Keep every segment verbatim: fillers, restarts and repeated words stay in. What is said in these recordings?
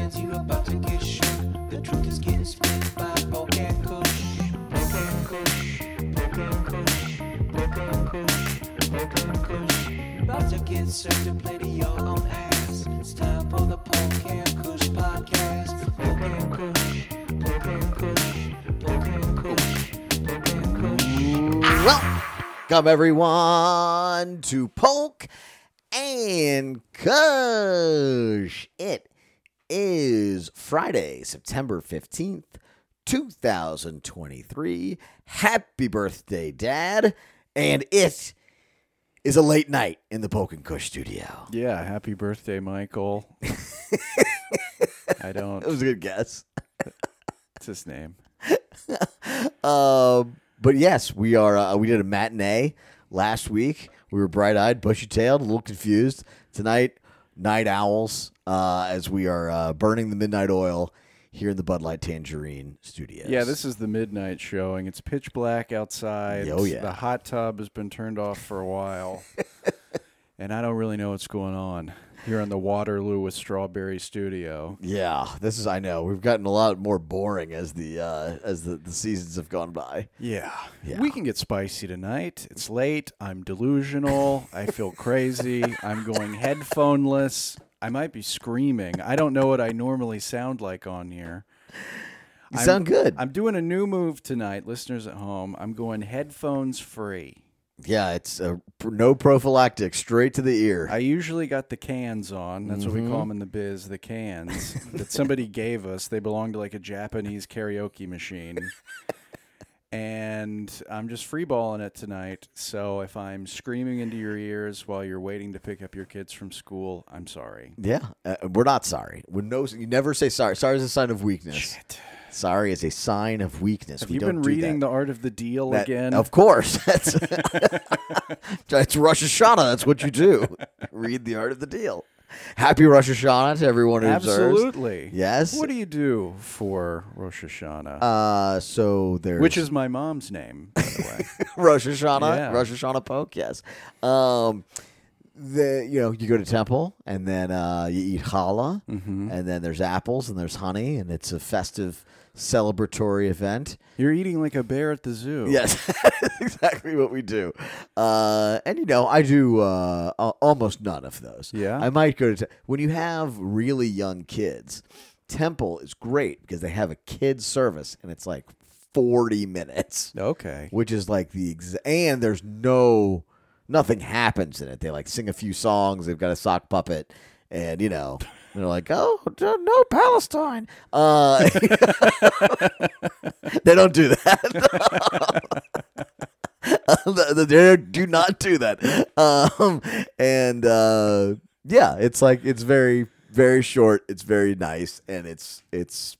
hands, you're about to get shook. The truth is getting split by Polk and Kush. Polk and Kush, Polk and Kush, Polk and Kush, Polk and Kush. About to get served to play to your own ass. It's time for the Polk and Kush podcast. Polk and Kush, Polk and Kush, Polk and Kush, Polk and Kush. Welcome everyone to Polk and Kush. It is Friday, September fifteenth, two thousand twenty-three. Happy birthday, Dad. And it is a late night in the Polk and Kush studio. Yeah, happy birthday, Michael. I don't... It was a good guess. It's his name. uh, but yes, we are. Uh, we did a matinee last week. We were bright-eyed, bushy-tailed, a little confused. Tonight, night owls, uh, as we are uh, burning the midnight oil here in the Bud Light Tangerine Studios. Yeah, this is the midnight showing. It's pitch black outside. Oh, yeah. The hot tub has been turned off for a while, and I don't really know what's going on here in the Waterloo with Strawberry Studio. Yeah, this is, I know, we've gotten a lot more boring as the uh, as the, the seasons have gone by. Yeah. yeah. We can get spicy tonight. It's late. I'm delusional. I feel crazy. I'm going headphoneless. I might be screaming. I don't know what I normally sound like on here. You I'm, sound good. I'm doing a new move tonight, listeners at home. I'm going headphones free. Yeah, it's a, no prophylactic, straight to the ear. I usually got the cans on. That's mm-hmm. what we call them in the biz, the cans that somebody gave us. They belong to like a Japanese karaoke machine. And I'm just freeballing it tonight, so if I'm screaming into your ears while you're waiting to pick up your kids from school, I'm sorry. Yeah, uh, we're not sorry. We're no, you never say sorry. Sorry is a sign of weakness. Shit. Sorry is a sign of weakness. Have we you don't been reading The Art of the Deal that, again? Of course. That's, that's Rosh Hashanah. That's what you do. Read The Art of the Deal. Happy Rosh Hashanah to everyone who observes. Absolutely. Yes. What do you do for Rosh Hashanah? Uh, so there's... Which is my mom's name, by the way. Rosh Hashanah? Yeah. Rosh Hashanah Polk, yes. Um, the You know, you go to temple, and then uh, you eat challah, mm-hmm. and then there's apples, and there's honey, and it's a festive, celebratory event. You're eating like a bear at the zoo. Yes, that's exactly what we do. Uh, and, you know, I do uh, almost none of those. Yeah. I might go to... Te- when you have really young kids, temple is great because they have a kid's service, and it's like forty minutes. Okay. Which is like the... Ex- and there's no... Nothing happens in it. They, like, sing a few songs. They've got a sock puppet, and, you know... And they're like, oh, no, Palestine. Uh, they don't do that. They do not do that. Um, and, uh, yeah, it's like it's very, very short. It's very nice. And it's it's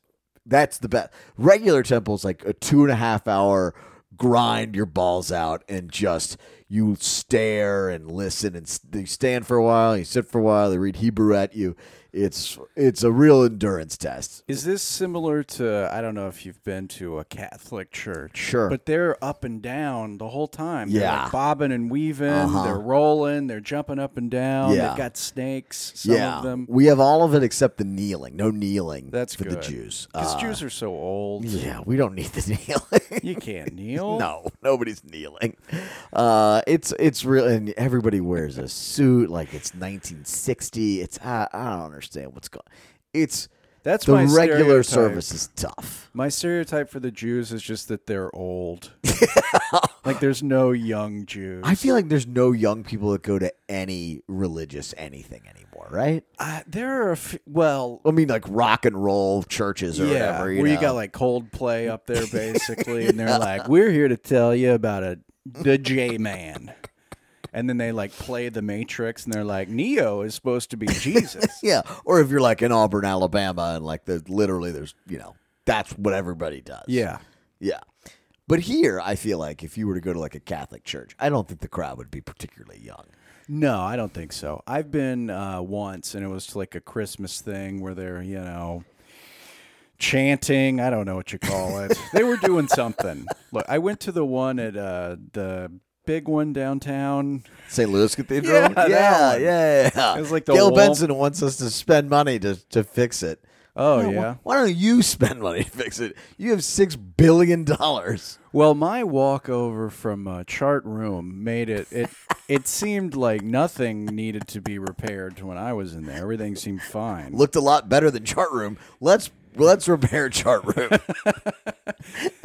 that's the best. Regular temple is like a two and a half hour grind your balls out and just you stare and listen and st- you stand for a while. You sit for a while. They read Hebrew at you. It's it's a real endurance test. Is this similar to, I don't know if you've been to a Catholic church. Sure. But they're up and down the whole time. Yeah. They're like bobbing and weaving. Uh-huh. They're rolling. They're jumping up and down. Yeah. They've got snakes, some yeah. of them. We have all of it except the kneeling. No kneeling That's for good. The Jews. Because uh, Jews are so old. Yeah, we don't need the kneeling. You can't kneel. No, nobody's kneeling. Uh, it's it's real, and everybody wears a suit like it's nineteen sixty. It's, I, I don't know. Understand what's going on. It's that's the my regular stereotype. Service is tough. My stereotype for the Jews is just that they're old. Like there's no young Jews. I feel like there's no young people that go to any religious anything anymore, right? Uh, there are a f- well, I mean like rock and roll churches or yeah, whatever. You where know? You got like Coldplay up there basically, and they're like, "We're here to tell you about a the J man." And then they, like, play the Matrix, and they're like, Neo is supposed to be Jesus. Yeah, or if you're, like, in Auburn, Alabama, and, like, there's literally there's, you know, that's what everybody does. Yeah. Yeah. But here, I feel like if you were to go to, like, a Catholic church, I don't think the crowd would be particularly young. No, I don't think so. I've been uh, once, and it was, like, a Christmas thing where they're, you know... chanting, I don't know what you call it. They were doing something. Look, I went to the one at uh, the... big one downtown, Saint Louis Cathedral. Yeah, yeah, yeah, yeah. It was like the Gil Benson wants us to spend money to, to fix it. Oh, no, yeah. Why, why don't you spend money to fix it? You have six billion dollars. Well, my walk over from uh, Chart Room made it, it – it seemed like nothing needed to be repaired when I was in there. Everything seemed fine. Looked a lot better than Chart Room. Let's let's repair Chart Room.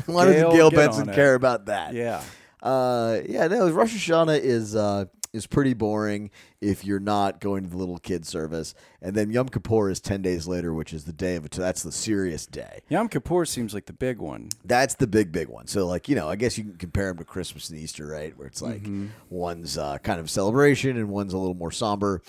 Why doesn't Gail Benson care it. about that? Yeah. Uh, yeah, no, Rosh Hashanah is uh, is pretty boring if you're not going to the little kid service. And then Yom Kippur is ten days later, which is the day of it. That's the serious day. Yom Kippur seems like the big one. That's the big, big one. So, like, you know, I guess you can compare them to Christmas and Easter, right? Where it's like mm-hmm. one's uh, kind of a celebration and one's a little more somber.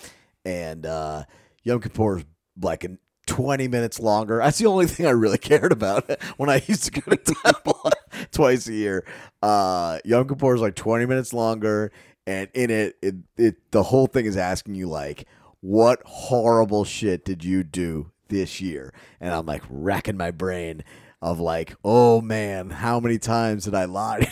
And uh, Yom Kippur is like an twenty minutes longer. That's the only thing I really cared about when I used to go to temple twice a year. Uh, Yom Kippur is like twenty minutes longer, and in it, it, it, the whole thing is asking you, like, what horrible shit did you do this year? And I'm like racking my brain of like, oh man, how many times did I lie?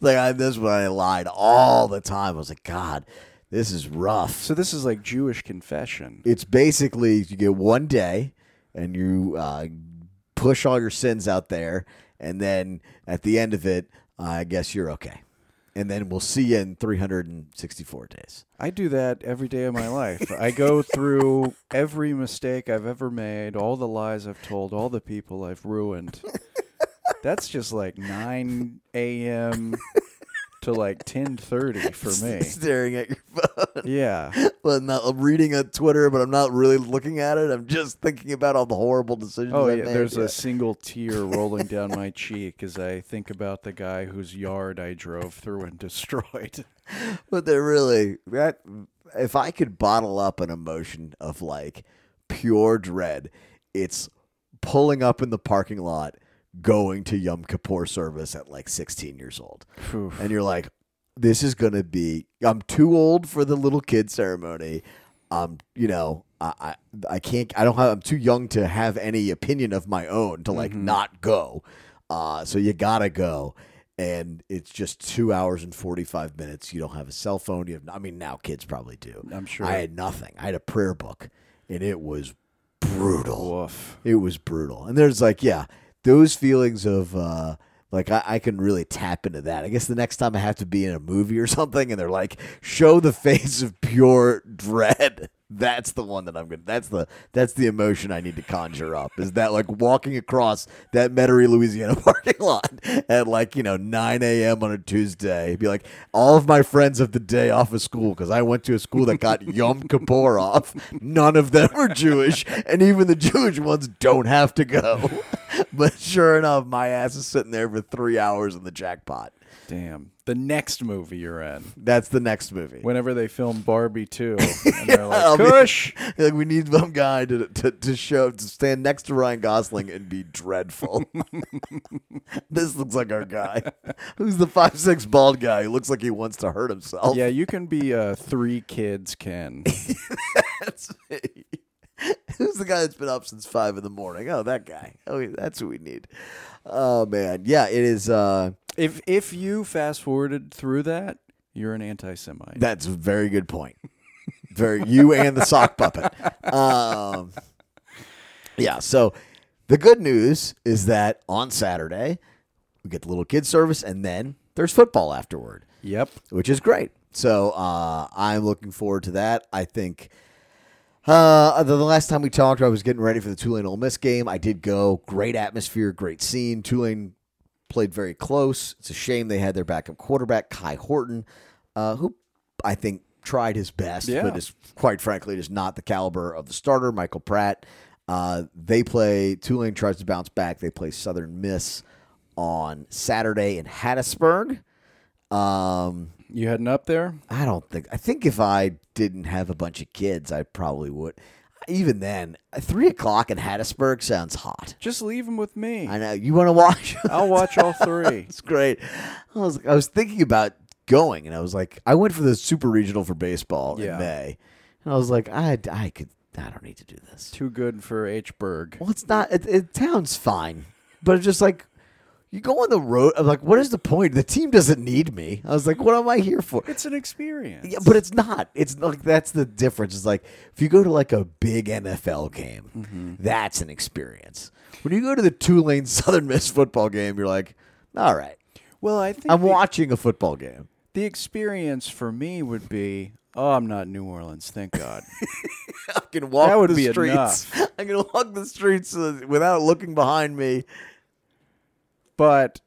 Like I, this one I lied all the time. I was like, God. This is rough. So this is like Jewish confession. It's basically you get one day and you uh, push all your sins out there. And then at the end of it, uh, I guess you're okay. And then we'll see you in three hundred sixty-four days. I do that every day of my life. I go through every mistake I've ever made, all the lies I've told, all the people I've ruined. That's just like nine a.m., to like ten thirty for me. Staring at your phone. Yeah. Well, I'm, not, I'm reading on Twitter, but I'm not really looking at it. I'm just thinking about all the horrible decisions oh, I yeah, made. There's yeah. a single tear rolling down my cheek as I think about the guy whose yard I drove through and destroyed. But they're really... that. If I could bottle up an emotion of like pure dread, it's pulling up in the parking lot going to Yom Kippur service at like sixteen years old. Oof. And you're like, this is going to be, I'm too old for the little kid ceremony. Um, you know, I, I, I can't, I don't have, I'm too young to have any opinion of my own to like mm-hmm. not go. Uh, so you gotta go. And it's just two hours and forty-five minutes. You don't have a cell phone. You have, I mean, now kids probably do. I'm sure. I had nothing. I had a prayer book and it was brutal. Oof. It was brutal. And there's like, yeah, those feelings of, uh, like, I, I can really tap into that. I guess the next time I have to be in a movie or something and they're like, show the face of pure dread. That's the one that I'm going to, that's the, that's the emotion I need to conjure up. Is that like walking across that Metairie, Louisiana parking lot at like, you know, nine a.m. on a Tuesday. Be like, all of my friends have the day off of school because I went to a school that got Yom Kippur off. None of them are Jewish. And even the Jewish ones don't have to go. But sure enough, my ass is sitting there for three hours in the jackpot. Damn. The next movie you're in. That's the next movie. Whenever they film Barbie two. And they're like, Kush! Be, like, we need some guy to, to, to show, to stand next to Ryan Gosling and be dreadful. This looks like our guy. Who's the five six bald guy who looks like he wants to hurt himself? Yeah, you can be uh, three kids, Ken. That's me. Who's the guy that's been up since five in the morning? Oh, that guy. Oh, that's who we need. Oh man, yeah, it is. Uh, if if you fast forwarded through that, you're an anti-Semite. That's a very good point. Very you and the sock puppet. Um, yeah. So the good news is that on Saturday we get the little kids service, and then there's football afterward. Yep, which is great. So uh, I'm looking forward to that. I think. Uh, the last time we talked, I was getting ready for the Tulane Ole Miss game. I did go. Great atmosphere, great scene. Tulane played very close. It's a shame they had their backup quarterback, Kai Horton, uh, who I think tried his best, yeah. but is quite frankly just not the caliber of the starter, Michael Pratt. Uh, they play, Tulane tries to bounce back. They play Southern Miss on Saturday in Hattiesburg. Um, you heading up there? I don't think. I think if I didn't have a bunch of kids, I probably would. Even then, three o'clock in Hattiesburg sounds hot. Just leave them with me. I know you want to watch. I'll watch all three. It's great. I was I was thinking about going, and I was like, I went for the super regional for baseball yeah. in May, and I was like, I, I could, I don't need to do this. Too good for H-Burg. Well, it's not. It, it sounds fine, but it's just like. You go on the road. I'm like, what is the point? The team doesn't need me. I was like, what am I here for? It's an experience. Yeah, but it's not. It's like, that's the difference. It's like, if you go to like a big N F L game, mm-hmm. that's an experience. When you go to the Tulane Southern Miss football game, you're like, all right. Well, I think I'm the, watching a football game. The experience for me would be, oh, I'm not in New Orleans. Thank God. I can walk that would the be streets. Enough. I can walk the streets without looking behind me. But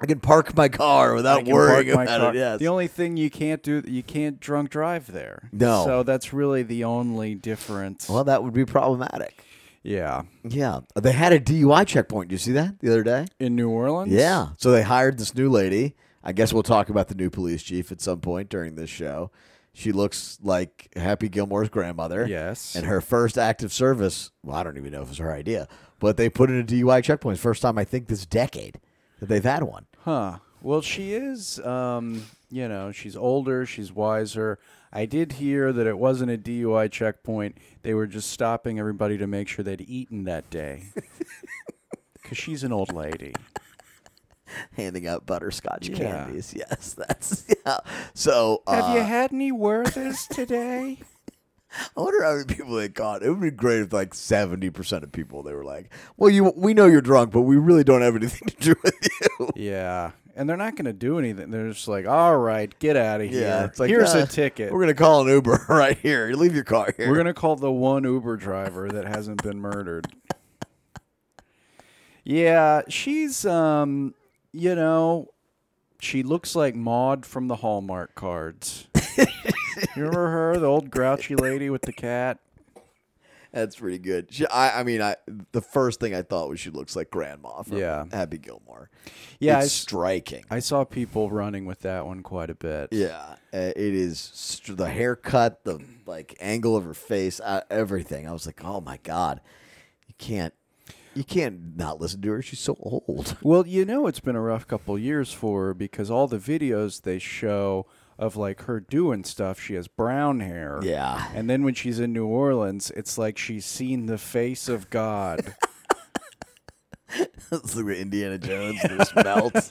I can park my car without worrying about it. Yes. The only thing you can't do, you can't drunk drive there. No. So that's really the only difference. Well, that would be problematic. Yeah. Yeah. They had a D U I checkpoint. Did you see that the other day? In New Orleans? Yeah. So they hired this new lady. I guess we'll talk about the new police chief at some point during this show. She looks like Happy Gilmore's grandmother. Yes. And her first act of service, well, I don't even know if it was her idea, but they put in a D U I checkpoint. First time, I think, this decade. That they've had one. Huh. Well, she is, um, you know, she's older, she's wiser. I did hear that it wasn't a D U I checkpoint. They were just stopping everybody to make sure they'd eaten that day. Because she's an old lady. Handing out butterscotch yeah. candies. Yes, that's, yeah. So. Uh, Have you had any Werther's today? I wonder how many people they caught. It would be great if like seventy percent of people, they were like, well, you, we know you're drunk, but we really don't have anything to do with you. Yeah. And they're not going to do anything. They're just like, all right, get out of here. Yeah, it's like, here's uh, a ticket. We're going to call an Uber right here. Leave your car here. We're going to call the one Uber driver that hasn't been murdered. Yeah, she's, um, you know, she looks like Maude from the Hallmark cards. You remember her, the old grouchy lady with the cat? That's pretty good. She, I, I mean, I the first thing I thought was she looks like Grandma from yeah. Happy Gilmore. Yeah, it's I, striking. I saw people running with that one quite a bit. Yeah, it is the haircut, the like angle of her face, uh, everything. I was like, oh my God, you can't, you can't not listen to her. She's so old. Well, you know, it's been a rough couple of years for her because all the videos they show of like her doing stuff, she has brown hair. Yeah. And then when she's in New Orleans, it's like she's seen the face of God. That's the way Indiana Jones just melts.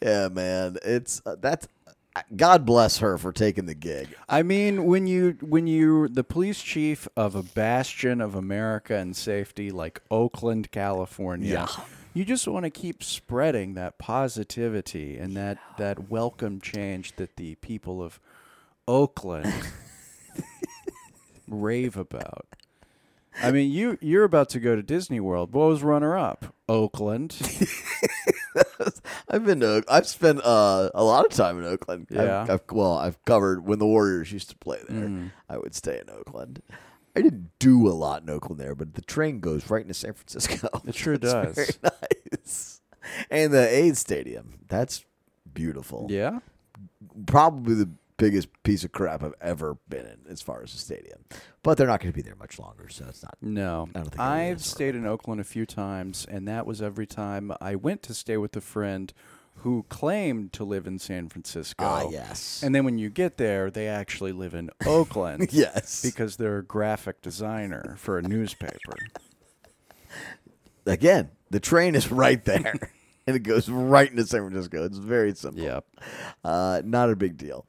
Yeah, man. It's uh, that's uh, God bless her for taking the gig. I mean, when you when you the police chief of a bastion of America and safety like Oakland, California. Yeah. You just want to keep spreading that positivity and that, that welcome change that the people of Oakland rave about. I mean, you, you're about to go to Disney World. What was runner-up? Oakland. I've been to, I've spent uh, a lot of time in Oakland. Yeah. I've, I've, well, I've covered when the Warriors used to play there. Mm. I would stay in Oakland. I didn't do a lot in Oakland there, but the train goes right into San Francisco. It sure it's does. Very nice. And the A's Stadium. That's beautiful. Yeah. Probably the biggest piece of crap I've ever been in as far as the stadium. But they're not going to be there much longer, so it's not. No. I don't think I've stayed in Oakland a few times, and that was every time I went to stay with a friend who claimed to live in San Francisco. Ah, yes. And then when you get there, they actually live in Oakland. Yes. Because they're a graphic designer for a newspaper. Again, the train is right there, and it goes right into San Francisco. It's very simple. Yep. Uh, not a big deal.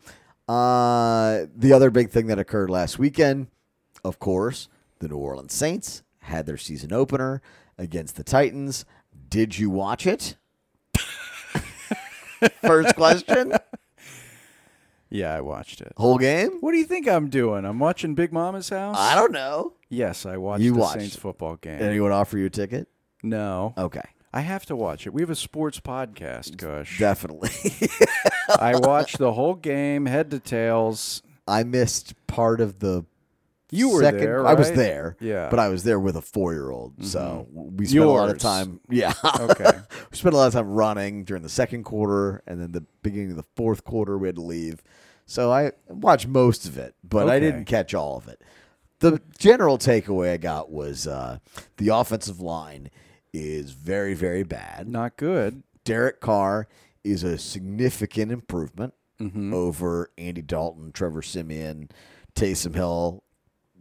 Uh, the other big thing that occurred last weekend, of course, the New Orleans Saints had their season opener against the Titans. Did you watch it? First question. Yeah, I watched it. Whole game? What do you think I'm doing? I'm watching Big Mama's House? I don't know. Yes, I watched you the watched Saints it. Football game. Did anyone offer you a ticket? No. Okay. I have to watch it. We have a sports podcast, Kush. Definitely. I watched the whole game, head to tails. I missed part of the You were second, there, right? I was there, yeah. But I was there with a four-year-old, mm-hmm. so we spent Yours. a lot of time. Yeah, okay. We spent a lot of time running during the second quarter, and then the beginning of the fourth quarter, we had to leave. So I watched most of it, but okay. I didn't catch all of it. The general takeaway I got was uh, the offensive line is very, very bad. Not good. Derek Carr is a significant improvement mm-hmm. over Andy Dalton, Trevor Siemian, Taysom Hill.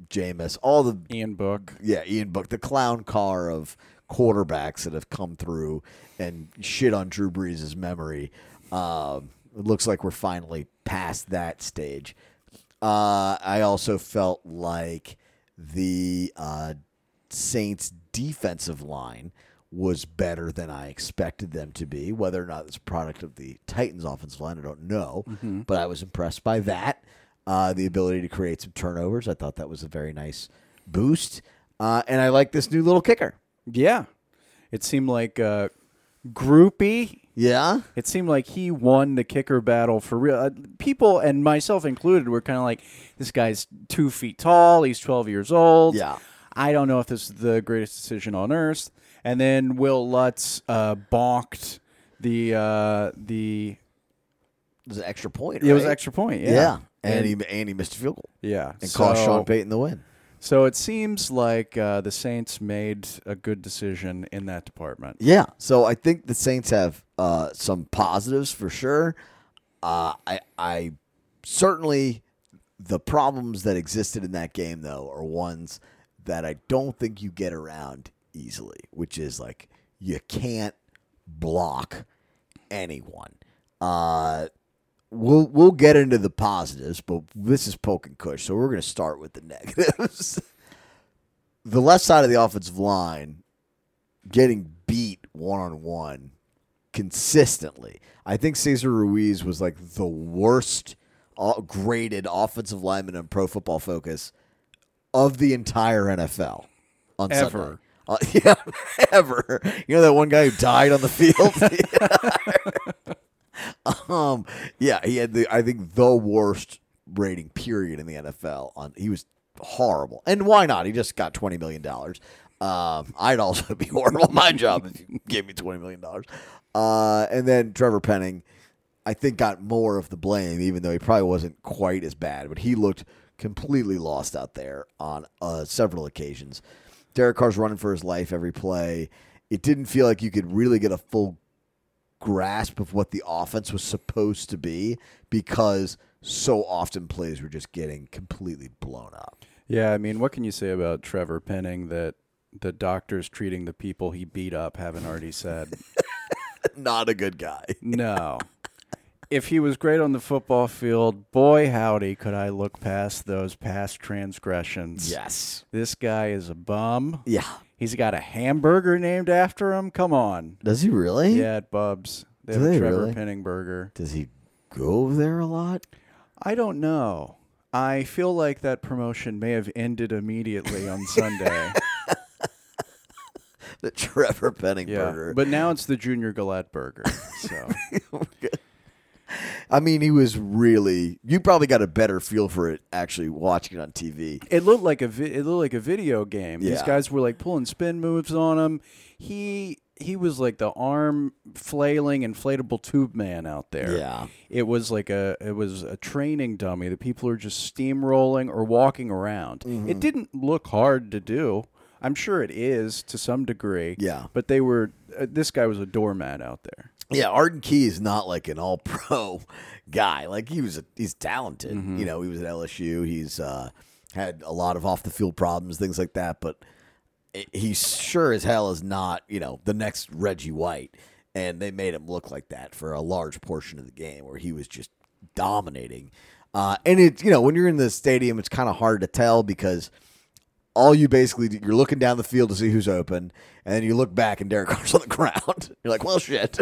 Jameis, all the Ian Book. Yeah, Ian Book, the clown car of quarterbacks that have come through and shit on Drew Brees' memory. Um, it looks like we're finally past that stage. Uh, I also felt like the uh, Saints' defensive line was better than I expected them to be. Whether or not it's a product of the Titans' offensive line, I don't know, mm-hmm. but I was impressed by that. Uh, the ability to create some turnovers, I thought that was a very nice boost. Uh, and I like this new little kicker. Yeah. It seemed like uh, Groupie. Yeah. It seemed like he won the kicker battle for real. Uh, people, and myself included, were kind of like, this guy's two feet tall. He's twelve years old. Yeah. I don't know if this is the greatest decision on earth. And then Will Lutz uh, balked the... Uh, the It was an extra point, right? It was an extra point, yeah. Yeah. And, and he and he missed a field goal. Yeah. And so, cost Sean Payton the win. So it seems like uh, the Saints made a good decision in that department. Yeah. So I think the Saints have uh, some positives for sure. Uh, I I certainly the problems that existed in that game though are ones that I don't think you get around easily, which is like you can't block anyone. Uh We'll we'll get into the positives, but this is Polk and Kush, so we're going to start with the negatives. The left side of the offensive line getting beat one-on-one consistently. I think Cesar Ruiz was like the worst graded offensive lineman in Pro Football Focus of the entire N F L. On Ever. Sunday. Uh, yeah, ever. You know that one guy who died on the field? Um. Yeah, he had the I think the worst rating period in the N F L. On he was horrible, and why not? He just got twenty million dollars. Um, I'd also be horrible. My job if you gave me twenty million dollars. Uh, and then Trevor Penning, I think, got more of the blame, even though he probably wasn't quite as bad. But he looked completely lost out there on uh, several occasions. Derek Carr's running for his life every play. It didn't feel like you could really get a full grasp of what the offense was supposed to be because so often plays were just getting completely blown up. Yeah, I mean, what can you say about Trevor Penning that the doctors treating the people he beat up haven't already said? Not a good guy. No. If he was great on the football field, boy howdy could I look past those past transgressions. Yes. This guy is a bum. Yeah. He's got a hamburger named after him. Come on. Does he really? Yeah, at Bub's. They Do have they a Trevor really? Penning burger. Does he go over there a lot? I don't know. I feel like that promotion may have ended immediately on Sunday. The Trevor Penning yeah, burger. But now it's the Junior Galette burger. So. I mean, he was really. You probably got a better feel for it actually watching it on T V. It looked like a vi- it looked like a video game. Yeah. These guys were like pulling spin moves on him. He he was like the arm flailing inflatable tube man out there. Yeah, it was like a it was a training dummy. The people are just steamrolling or walking around. Mm-hmm. It didn't look hard to do. I'm sure it is to some degree. Yeah, but they were. Uh, this guy was a doormat out there. Yeah, Arden Key is not like an all-pro guy. Like he was, a, he's talented. Mm-hmm. You know, he was at L S U. He's uh, had a lot of off-the-field problems, things like that. But it, he sure as hell is not, you know, the next Reggie White. And they made him look like that for a large portion of the game, where he was just dominating. Uh, and it, you know, when you're in the stadium, it's kind of hard to tell because all you basically do, you're looking down the field to see who's open, and then you look back and Derek Carr's on the ground. You're like, well, shit.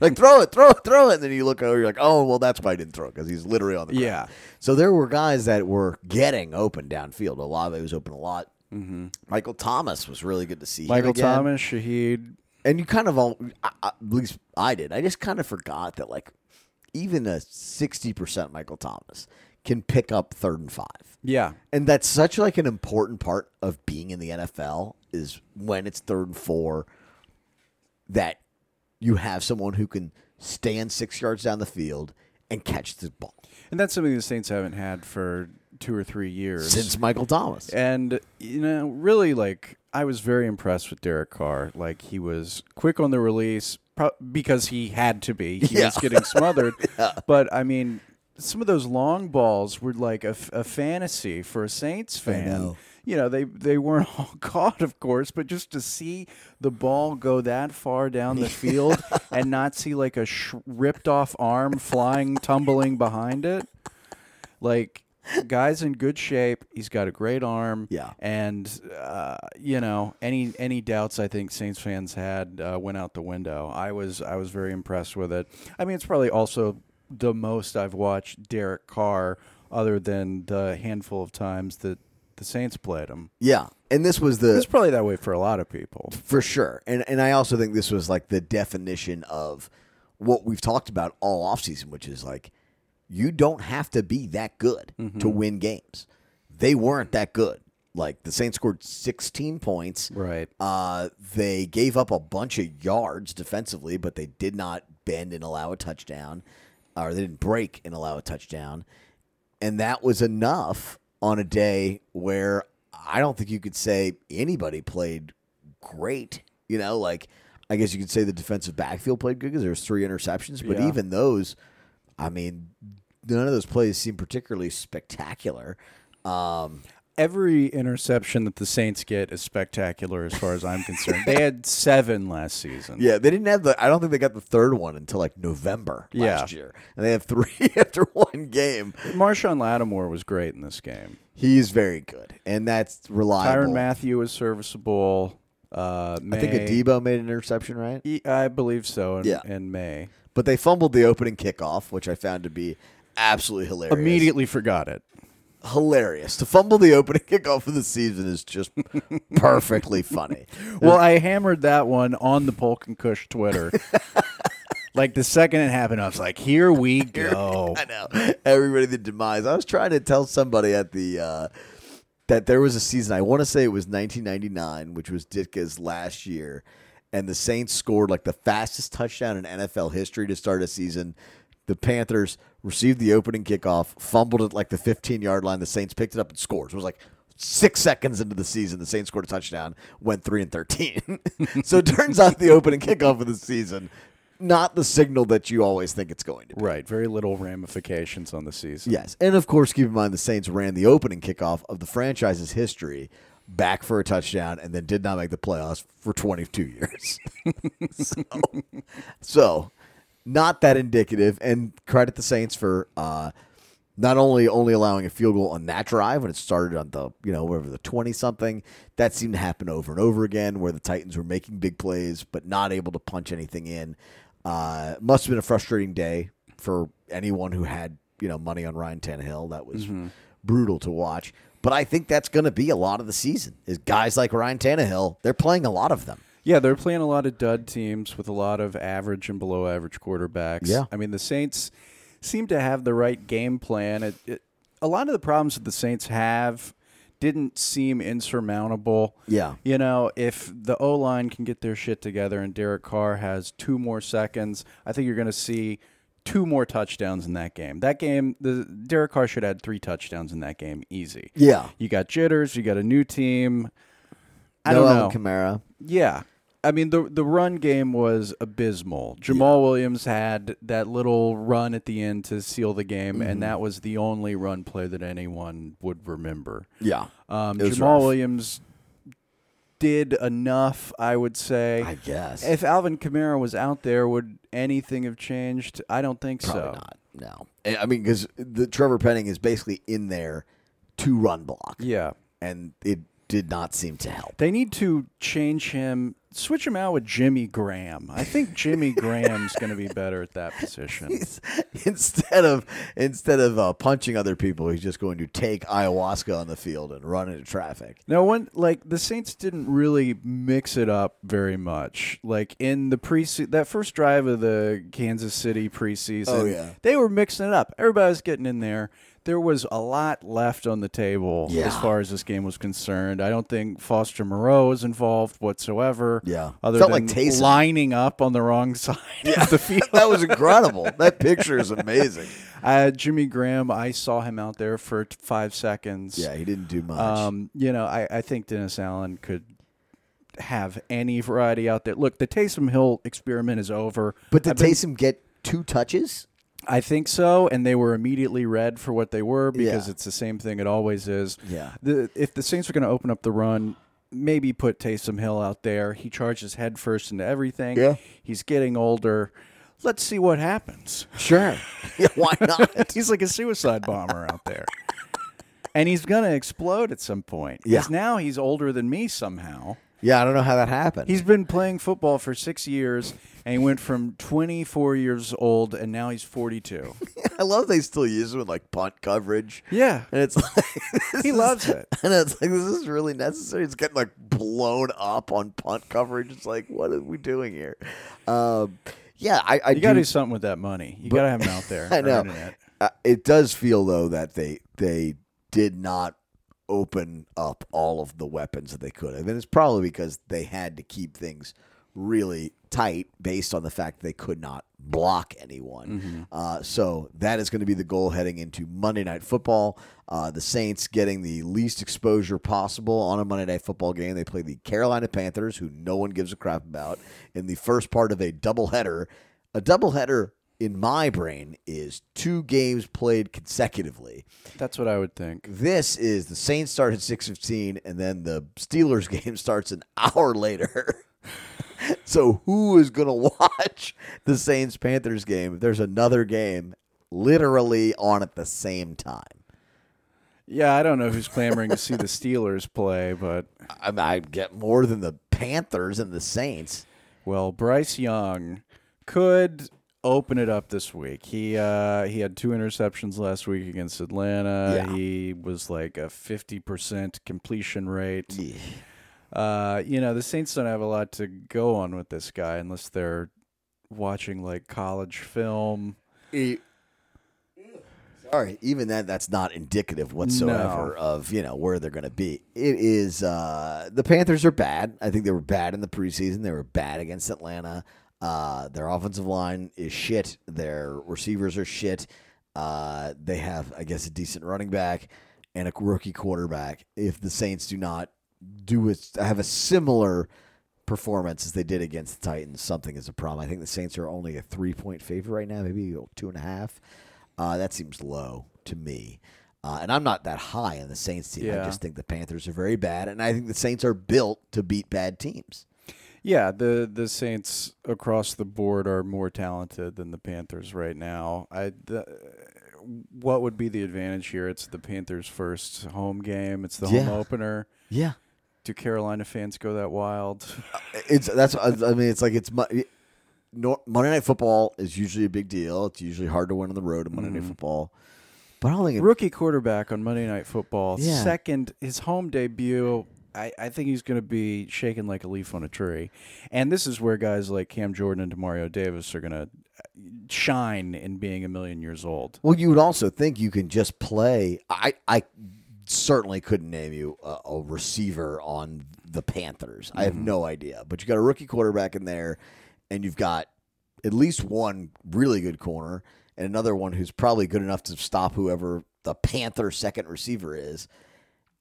Like, throw it, throw it, throw it. And then you look over, you're like, oh, well, that's why I didn't throw it, because he's literally on the ground. Yeah. So there were guys that were getting open downfield. Olave was open a lot. Mm-hmm. Michael Thomas was really good to see. Michael again. Thomas, Shaheed. And you kind of all, I, at least I did, I just kind of forgot that, like, even a sixty percent Michael Thomas can pick up third and five. Yeah. And that's such like an important part of being in the N F L is when it's third and four that you have someone who can stand six yards down the field and catch the ball. And that's something the Saints haven't had for two or three years. Since Michael Thomas. And, you know, really, like, I was very impressed with Derek Carr. Like, he was quick on the release pro- because he had to be. He yeah. was getting smothered. Yeah. But, I mean... some of those long balls were like a, a fantasy for a Saints fan. I know. You know, they, they weren't all caught, of course, but just to see the ball go that far down the field and not see like a sh- ripped off arm flying, tumbling behind it. Like, guy's in good shape. He's got a great arm. Yeah. And, uh, you know, any any doubts I think Saints fans had uh, went out the window. I was I was very impressed with it. I mean, it's probably also the most I've watched Derek Carr other than the handful of times that the Saints played him. Yeah. And this was the... It's probably that way for a lot of people. For sure. And, and I also think this was like the definition of what we've talked about all offseason, which is like, you don't have to be that good mm-hmm. to win games. They weren't that good. Like, the Saints scored sixteen points. Right. Uh, they gave up a bunch of yards defensively, but they did not bend and allow a touchdown. Or they didn't break and allow a touchdown. And that was enough on a day where I don't think you could say anybody played great. You know, like, I guess you could say the defensive backfield played good because there was three interceptions. But yeah. even those... I mean, none of those plays seem particularly spectacular. Um, Every interception that the Saints get is spectacular as far as I'm concerned. They had seven last season. Yeah, they didn't have the – I don't think they got the third one until like November last yeah. year. And they have three after one game. Marshawn Lattimore was great in this game. He's very good, and that's reliable. Tyrann Mathieu is serviceable. Uh, May, I think Adebo made an interception, right? I believe so, in, yeah. in May. But they fumbled the opening kickoff, which I found to be absolutely hilarious. Immediately forgot it. Hilarious. To fumble the opening kickoff of the season is just perfectly funny. Well, I hammered that one on the Polk and Kush Twitter. Like, the second it happened, I was like, here we go. I know. Everybody, the demise. I was trying to tell somebody at the uh, that there was a season, I want to say it was nineteen ninety-nine, which was Ditka's last year. And the Saints scored like the fastest touchdown in N F L history to start a season. The Panthers received the opening kickoff, fumbled it like the fifteen-yard line. The Saints picked it up and scored. So it was like six seconds into the season, the Saints scored a touchdown, went three and thirteen. So it turns out the opening kickoff of the season, not the signal that you always think it's going to be. Right, very little ramifications on the season. Yes, and of course, keep in mind the Saints ran the opening kickoff of the franchise's history back for a touchdown, and then did not make the playoffs for twenty-two years. so, so, not that indicative, and credit the Saints for uh, not only only allowing a field goal on that drive when it started on the, you know, whatever, the twenty-something. That seemed to happen over and over again, where the Titans were making big plays but not able to punch anything in. Uh, must have been a frustrating day for anyone who had, you know, money on Ryan Tannehill. That was mm-hmm. brutal to watch. But I think that's going to be a lot of the season, is guys like Ryan Tannehill, they're playing a lot of them. Yeah, they're playing a lot of dud teams with a lot of average and below average quarterbacks. Yeah. I mean, the Saints seem to have the right game plan. It, it, a lot of the problems that the Saints have didn't seem insurmountable. Yeah. You know, if the O-line can get their shit together and Derek Carr has two more seconds, I think you're going to see two more touchdowns in that game. That game, the Derek Carr should have had three touchdowns in that game, easy. Yeah. You got jitters. You got a new team. I no don't know. Kamara. Yeah. I mean, the the run game was abysmal. Jamal yeah. Williams had that little run at the end to seal the game, mm-hmm. and that was the only run play that anyone would remember. Yeah. Um, Jamal rough. Williams did enough, I would say. I guess. If Alvin Kamara was out there, would anything have changed? I don't think Probably so. Probably not, no. I mean, because the Trevor Penning is basically in there to run block. Yeah. And it did not seem to help. They need to change him, switch him out with Jimmy Graham. I think Jimmy Graham's going to be better at that position. He's, instead of instead of uh, punching other people, he's just going to take ayahuasca on the field and run into traffic. Now, one like the Saints didn't really mix it up very much. Like in the pre that first drive of the Kansas City preseason, oh, yeah. they were mixing it up. Everybody was getting in there. There was a lot left on the table yeah. as far as this game was concerned. I don't think Foster Moreau was involved whatsoever. Yeah. Other Felt than like Taysom. Lining up on the wrong side yeah. of the field. That was incredible. That picture is amazing. Uh, Jimmy Graham, I saw him out there for t- five seconds. Yeah, he didn't do much. Um, you know, I, I think Dennis Allen could have any variety out there. Look, the Taysom Hill experiment is over. But did I've Taysom been... get two touches? I think so, and they were immediately read for what they were because yeah. it's the same thing it always is. Yeah. The, if the Saints were going to open up the run, maybe put Taysom Hill out there. He charges head first into everything. Yeah. He's getting older. Let's see what happens. Sure. Yeah, why not? He's like a suicide bomber out there. And he's going to explode at some point. Yeah. Because now he's older than me somehow. Yeah, I don't know how that happened. He's been playing football for six years, and he went from twenty-four years old, and now he's forty-two. I love they still use him with, like, punt coverage. Yeah. And it's like... He loves it. And it's like, this is really necessary. He's getting, like, blown up on punt coverage. It's like, what are we doing here? Um, yeah, I, I You got to do, do something with that money. You got to have him out there. I know. It. Uh, it does feel, though, that they they did not... open up all of the weapons that they could have. And it's probably because they had to keep things really tight based on the fact that they could not block anyone. Mm-hmm. Uh, so that is going to be the goal heading into Monday Night Football. Uh, the Saints getting the least exposure possible on a Monday Night Football game. They play the Carolina Panthers, who no one gives a crap about, in the first part of a doubleheader. A doubleheader in my brain is two games played consecutively. That's what I would think. This is the Saints start at six fifteen, and then the Steelers game starts an hour later. So who is going to watch the Saints-Panthers game if there's another game literally on at the same time? Yeah, I don't know who's clamoring to see the Steelers play, but... I, I get more than the Panthers and the Saints. Well, Bryce Young could... open it up this week. He uh, he had two interceptions last week against Atlanta. Yeah. He was like a fifty percent completion rate. Yeah. Uh, you know, the Saints don't have a lot to go on with this guy unless they're watching like college film. He, sorry, even that that's not indicative whatsoever no. of you know where they're going to be. It is uh, the Panthers are bad. I think they were bad in the preseason. They were bad against Atlanta. Uh, their offensive line is shit. Their receivers are shit. Uh, they have, I guess, a decent running back and a rookie quarterback. If the Saints do not do it, have a similar performance as they did against the Titans, something is a problem. I think the Saints are only a three-point favorite right now, maybe two and a half. Uh, that seems low to me. Uh, and I'm not that high on the Saints team. Yeah. I just think the Panthers are very bad, and I think the Saints are built to beat bad teams. Yeah, the, the Saints across the board are more talented than the Panthers right now. I, the, what would be the advantage here? It's the Panthers' first home game. It's the yeah. home opener. Yeah. Do Carolina fans go that wild? It's that's. I mean, it's like it's Monday Night Football is usually a big deal. It's usually hard to win on the road on Monday mm-hmm. Night Football. But I don't think rookie quarterback on Monday Night Football. Yeah. Second, his home debut. I, I think he's going to be shaking like a leaf on a tree. And this is where guys like Cam Jordan and Demario Davis are going to shine in being a million years old. Well, you would also think you can just play. I, I certainly couldn't name you a, a receiver on the Panthers. Mm-hmm. I have no idea. But you've got a rookie quarterback in there, and you've got at least one really good corner and another one who's probably good enough to stop whoever the Panther second receiver is.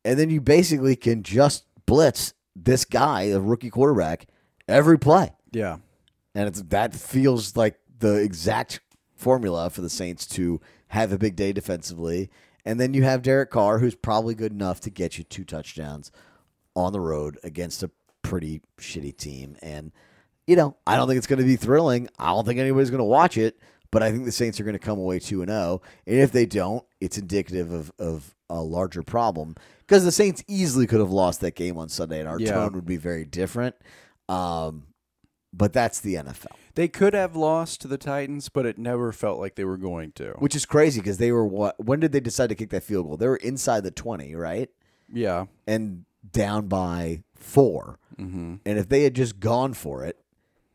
And then you basically can just blitz this guy, the rookie quarterback, every play. Yeah. And it's, that feels like the exact formula for the Saints to have a big day defensively. And then you have Derek Carr, who's probably good enough to get you two touchdowns on the road against a pretty shitty team. And, you know, I don't think it's going to be thrilling. I don't think anybody's going to watch it. But I think the Saints are going to come away two and oh. And if they don't, it's indicative of, of a larger problem. Because the Saints easily could have lost that game on Sunday, and our yeah. tone would be very different. Um, but that's the N F L. They could have lost to the Titans, but it never felt like they were going to. Which is crazy, because they were what? When did they decide to kick that field goal? They were inside the twenty, right? Yeah. And down by four. Mm-hmm. And if they had just gone for it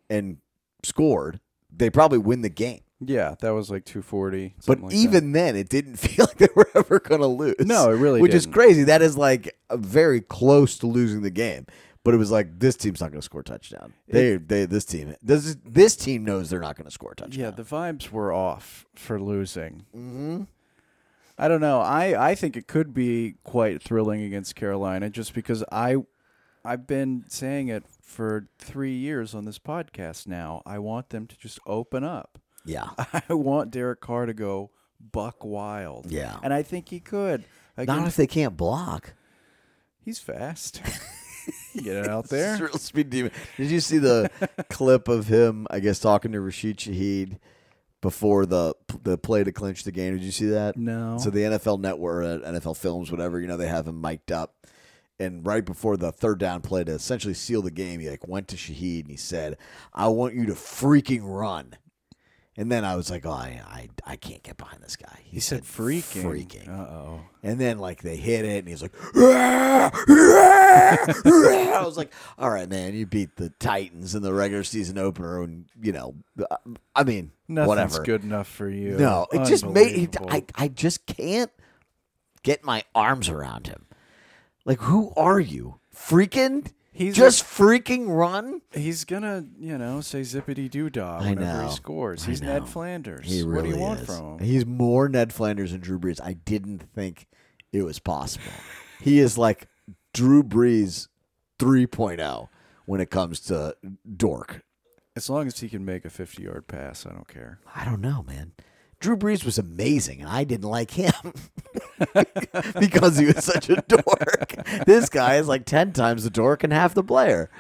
and scored, they probably win the game. Yeah, that was like two forty. But like even that. Then, it didn't feel like they were ever going to lose. No, it really Which didn't. Is crazy. That is like very close to losing the game. But it was like, this team's not going to score a touchdown. They, it, they, this team this, this team knows they're not going to score a touchdown. Yeah, the vibes were off for losing. Mm-hmm. I don't know. I, I think it could be quite thrilling against Carolina just because I, I've been saying it for three years on this podcast now. I want them to just open up. Yeah. I want Derek Carr to go buck wild. Yeah. And I think he could. Again, not if they can't block. He's fast. Get it out there. Real speed demon. Did you see the clip of him, I guess, talking to Rashid Shaheed before the the play to clinch the game? Did you see that? No. So the N F L Network, N F L Films, whatever, you know, they have him mic'd up. And right before the third down play to essentially seal the game, he like went to Shaheed and he said, "I want you to freaking run." And then I was like, oh, I, I, I can't get behind this guy. He, he said, said freaking. Freaking. Uh-oh. And then, like, they hit it, and he's like, rah, rah, rah. I was like, all right, man, you beat the Titans in the regular season opener, and, you know, I mean, nothing's whatever. Nothing's good enough for you. No, it just made – I I just can't get my arms around him. Like, who are you? Freaking? He's just a, freaking run. He's gonna, you know, say zippity doo dah whenever he scores. He's Ned Flanders. He really what do you is. want from him? He's more Ned Flanders than Drew Brees. I didn't think it was possible. He is like Drew Brees three point oh when it comes to dork. As long as he can make a fifty-yard pass, I don't care. I don't know, man. Drew Brees was amazing, and I didn't like him because he was such a dork. This guy is like ten times the dork and half the player.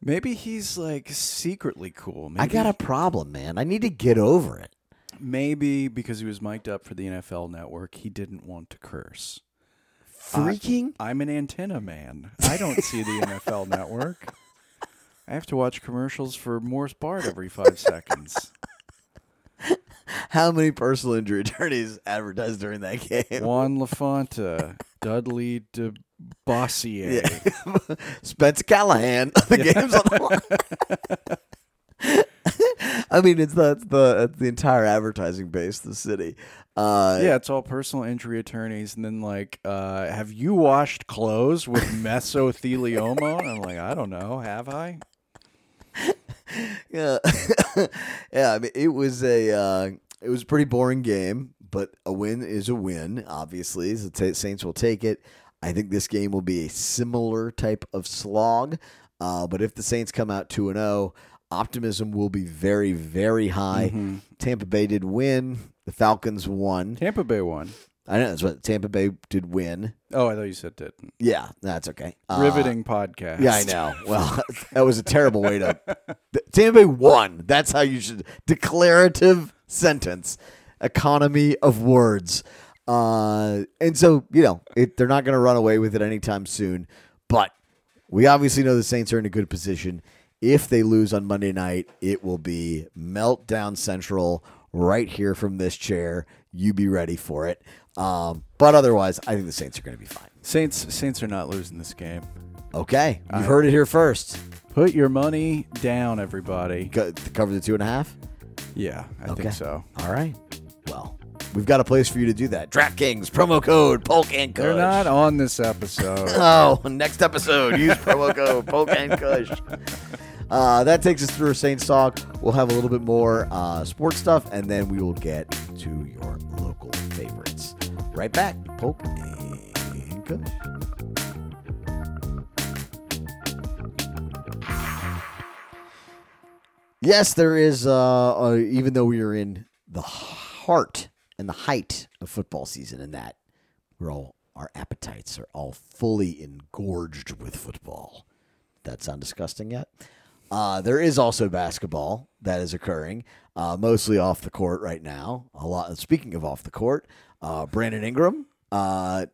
Maybe he's like secretly cool. Maybe I got a problem, man. I need to get over it. Maybe because he was mic'd up for the N F L Network, he didn't want to curse. Freaking? I, I'm an antenna man. I don't see the N F L Network. I have to watch commercials for Morse Bart every five seconds. How many personal injury attorneys advertised during that game? Juan LaFonta, Dudley DeBossier, yeah. Spencer Callahan. The yeah. game's on the line. I mean, it's the it's the it's the entire advertising base, the city. Uh, yeah, it's all personal injury attorneys, and then like, uh, have you washed clothes with mesothelioma? And I'm like, I don't know, have I? Yeah, yeah. I mean, it was a uh, it was a pretty boring game, but a win is a win. Obviously, the t- Saints will take it. I think this game will be a similar type of slog, uh, but if the Saints come out two and zero, optimism will be very, very high. Mm-hmm. Tampa Bay did win. The Falcons won. Tampa Bay won. I know that's what Tampa Bay did win. Oh, I thought you said didn't. Yeah, that's okay. Uh, Riveting podcast. Yeah, I know. Well, that was a terrible way to. Tampa Bay won. That's how you should declarative sentence, economy of words, uh, and so you know it, they're not going to run away with it anytime soon. But we obviously know the Saints are in a good position. If they lose on Monday night, it will be meltdown central right here from this chair. You be ready for it. Um, but otherwise, I think the Saints are going to be fine. Saints Saints are not losing this game. Okay. You right. heard it here first. Put your money down, everybody. Co- cover the two and a half? Yeah, I okay. think so. All right. Well, we've got a place for you to do that. DraftKings, promo code Polk and Kush. They're not on this episode. Oh, next episode. Use promo code Polk and Kush. Uh, that takes us through our Saints talk. We'll have a little bit more uh, sports stuff, and then we will get to your local favorites. Right back, Polk and Kush. Yes, there is, uh, uh, even though we are in the heart and the height of football season, and that we're all, our appetites are all fully engorged with football. That sound disgusting yet? Uh, there is also basketball that is occurring, uh, mostly off the court right now. A lot. Speaking of off the court, uh, Brandon Ingram, uh,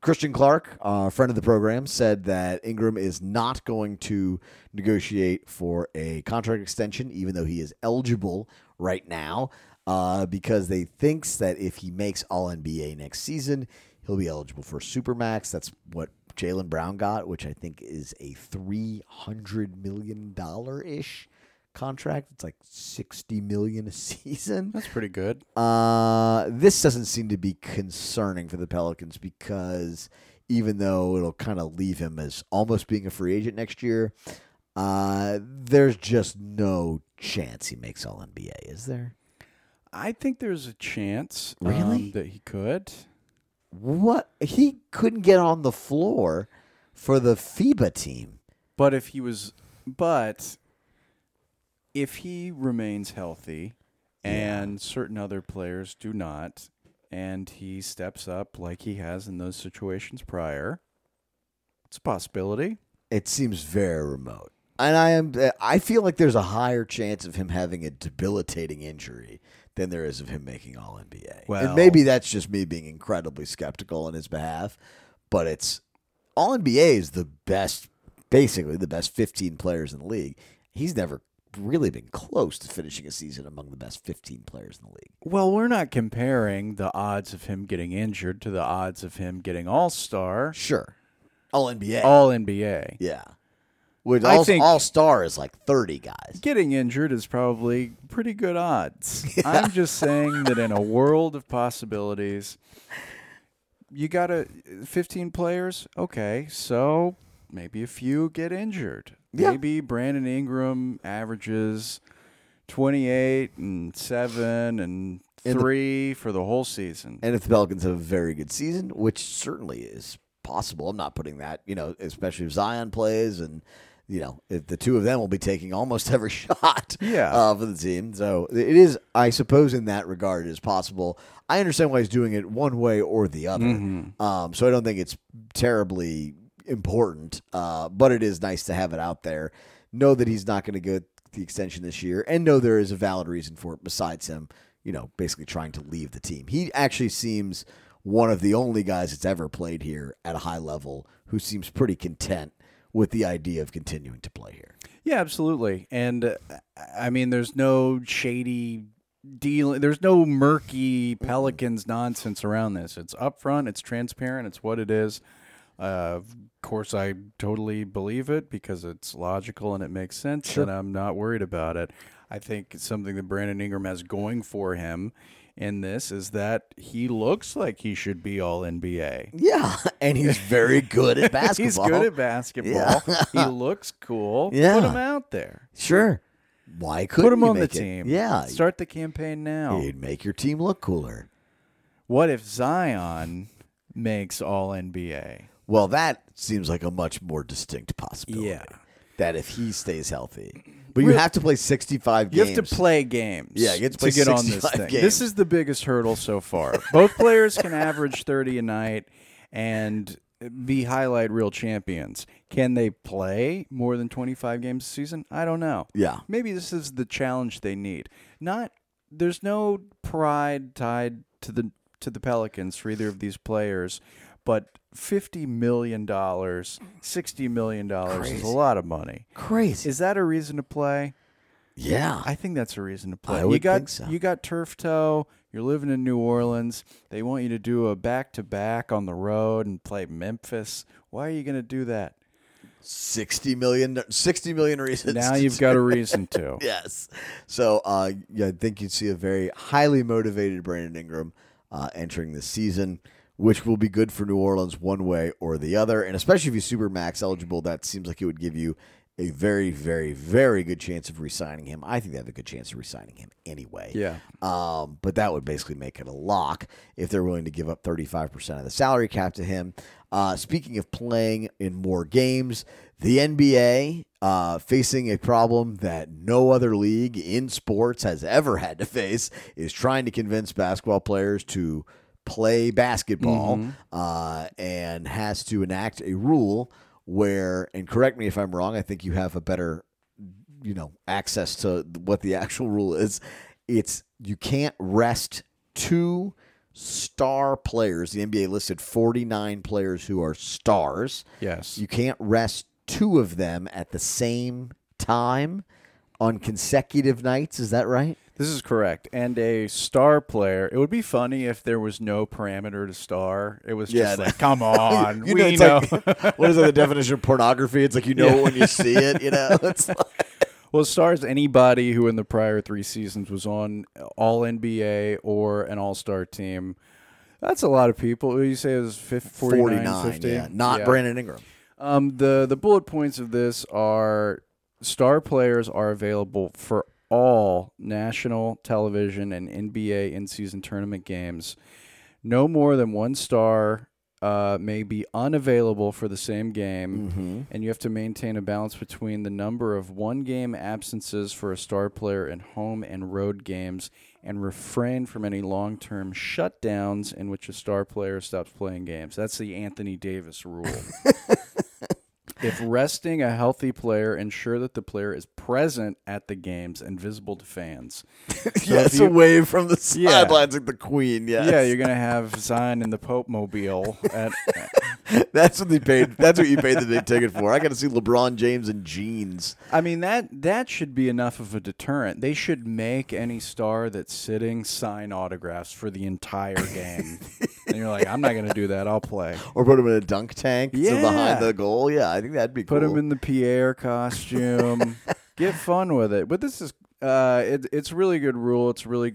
Christian Clark, a uh, friend of the program, said that Ingram is not going to negotiate for a contract extension, even though he is eligible right now, uh, because they thinks that if he makes All N B A next season, he'll be eligible for Supermax. That's what Jaylen Brown got, which I think is a three hundred million dollars-ish contract. It's like sixty million dollars a season. That's pretty good. Uh, this doesn't seem to be concerning for the Pelicans because even though it'll kind of leave him as almost being a free agent next year, uh, there's just no chance he makes All N B A, is there? I think there's a chance really? um, that he could. What? He couldn't get on the floor for the FIBA team. But if he was, but if he remains healthy and yeah. certain other players do not. And he steps up like he has in those situations prior. It's a possibility. It seems very remote. And I am I feel like there's a higher chance of him having a debilitating injury than there is of him making All N B A. Well, and maybe that's just me being incredibly skeptical on his behalf, but it's All N B A is the best, basically the best fifteen players in the league. He's never really been close to finishing a season among the best fifteen players in the league. Well, we're not comparing the odds of him getting injured to the odds of him getting All-Star. Sure. All N B A. All N B A. Yeah. Which I all, think All-Star is like thirty guys. Getting injured is probably pretty good odds. Yeah. I'm just saying that in a world of possibilities, you got a fifteen players. Okay, so maybe a few get injured. Yeah. Maybe Brandon Ingram averages twenty-eight and seven and three and the, for the whole season. And if the Pelicans have a very good season, which certainly is possible, I'm not putting that, you know, especially if Zion plays and, you know, if the two of them will be taking almost every shot yeah. uh, for the team. So it is, I suppose, in that regard, it is possible. I understand why he's doing it one way or the other. Mm-hmm. Um, so I don't think it's terribly important, uh, but it is nice to have it out there. Know that he's not going to get the extension this year, and know there is a valid reason for it besides him, you know, basically trying to leave the team. He actually seems one of the only guys that's ever played here at a high level who seems pretty content with the idea of continuing to play here. Yeah, absolutely. And uh, I mean, there's no shady deal. There's no murky Pelicans nonsense around this. It's upfront. It's transparent. It's what it is. Uh, of course, I totally believe it because it's logical and it makes sense, sure. and I'm not worried about it. I think it's something that Brandon Ingram has going for him in this is that he looks like he should be All N B A. Yeah, and he's very good at basketball. He's good at basketball. Yeah. He looks cool. Yeah. Put him out there. Sure. Why couldn't Put him you on make the it? Team. Yeah. Start the campaign now. You'd make your team look cooler. What if Zion makes All N B A? Well, that seems like a much more distinct possibility. Yeah. That if he stays healthy. But you We're, have to play sixty-five games. You have to play games. Yeah, you have to play to get on this thing. Games. This is the biggest hurdle so far. Both players can average thirty a night and be highlight real champions. Can they play more than twenty-five games a season? I don't know. Yeah. Maybe this is the challenge they need. Not there's no pride tied to the to the Pelicans for either of these players, but fifty million dollars, sixty million dollars Crazy. Is a lot of money. Crazy. Is that a reason to play? Yeah. I think that's a reason to play. I would you got, think so. You got turf toe. You're living in New Orleans. They want you to do a back-to-back on the road and play Memphis. Why are you going to do that? sixty million, sixty million reasons. Now you've got a reason to. Yes. So uh, yeah, I think you'd see a very highly motivated Brandon Ingram uh, entering this season, which will be good for New Orleans one way or the other. And especially if he's Supermax eligible, that seems like it would give you a very, very, very good chance of re-signing him. I think they have a good chance of re-signing him anyway. Yeah. Um, but that would basically make it a lock if they're willing to give up thirty-five percent of the salary cap to him. Uh, speaking of playing in more games, the N B A uh, facing a problem that no other league in sports has ever had to face is trying to convince basketball players to play basketball, mm-hmm. uh, and has to enact a rule where, and correct me if I'm wrong, I think you have a better, you know, access to what the actual rule is. It's you can't rest two star players. The N B A listed forty-nine players who are stars. Yes. You can't rest two of them at the same time on consecutive nights. Is that right? This is correct. And a star player, it would be funny if there was no parameter to star. It was just yeah, like, come on. you know, we know. Like, what is that, the definition of pornography? It's like you know yeah. when you see it, you know? It's like... Well, star is anybody who in the prior three seasons was on All N B A or an all-star team. That's a lot of people. You say it was fifty, forty-nine, forty-nine fifty? Yeah. Not yeah. Brandon Ingram. Um, the, the bullet points of this are star players are available for all national television and N B A in-season tournament games. No more than one star uh, may be unavailable for the same game, mm-hmm. and you have to maintain a balance between the number of one-game absences for a star player in home and road games and refrain from any long-term shutdowns in which a star player stops playing games. That's the Anthony Davis rule. If resting a healthy player, ensure that the player is present at the games and visible to fans. So yes, you, away from the sidelines yeah. like the Queen, yes. Yeah, you're going to have Zion in the Pope Mobile. At, that's what they paid. That's what you paid the big ticket for. I got to see LeBron James in jeans. I mean, that that should be enough of a deterrent. They should make any star that's sitting sign autographs for the entire game. And you're like, I'm not going to do that. I'll play. Or put him in a dunk tank yeah. so behind the goal. Yeah, I think that'd be cool. Put him in the Pierre costume. Get fun with it. But this is uh, it, it's really good rule. It's really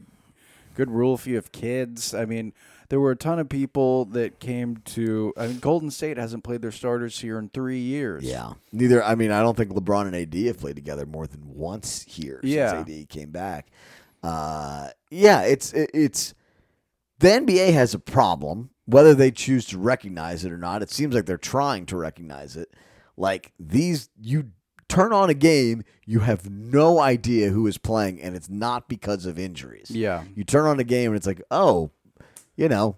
good rule if you have kids. I mean, there were a ton of people that came to. I mean, Golden State hasn't played their starters here in three years. Yeah. Neither. I mean, I don't think LeBron and A D have played together more than once here yeah. since A D came back. Uh, yeah, it's it, it's. The N B A has a problem, whether they choose to recognize it or not. It seems like they're trying to recognize it. Like these, you turn on a game, you have no idea who is playing, and it's not because of injuries. Yeah. You turn on a game, and it's like, oh, you know,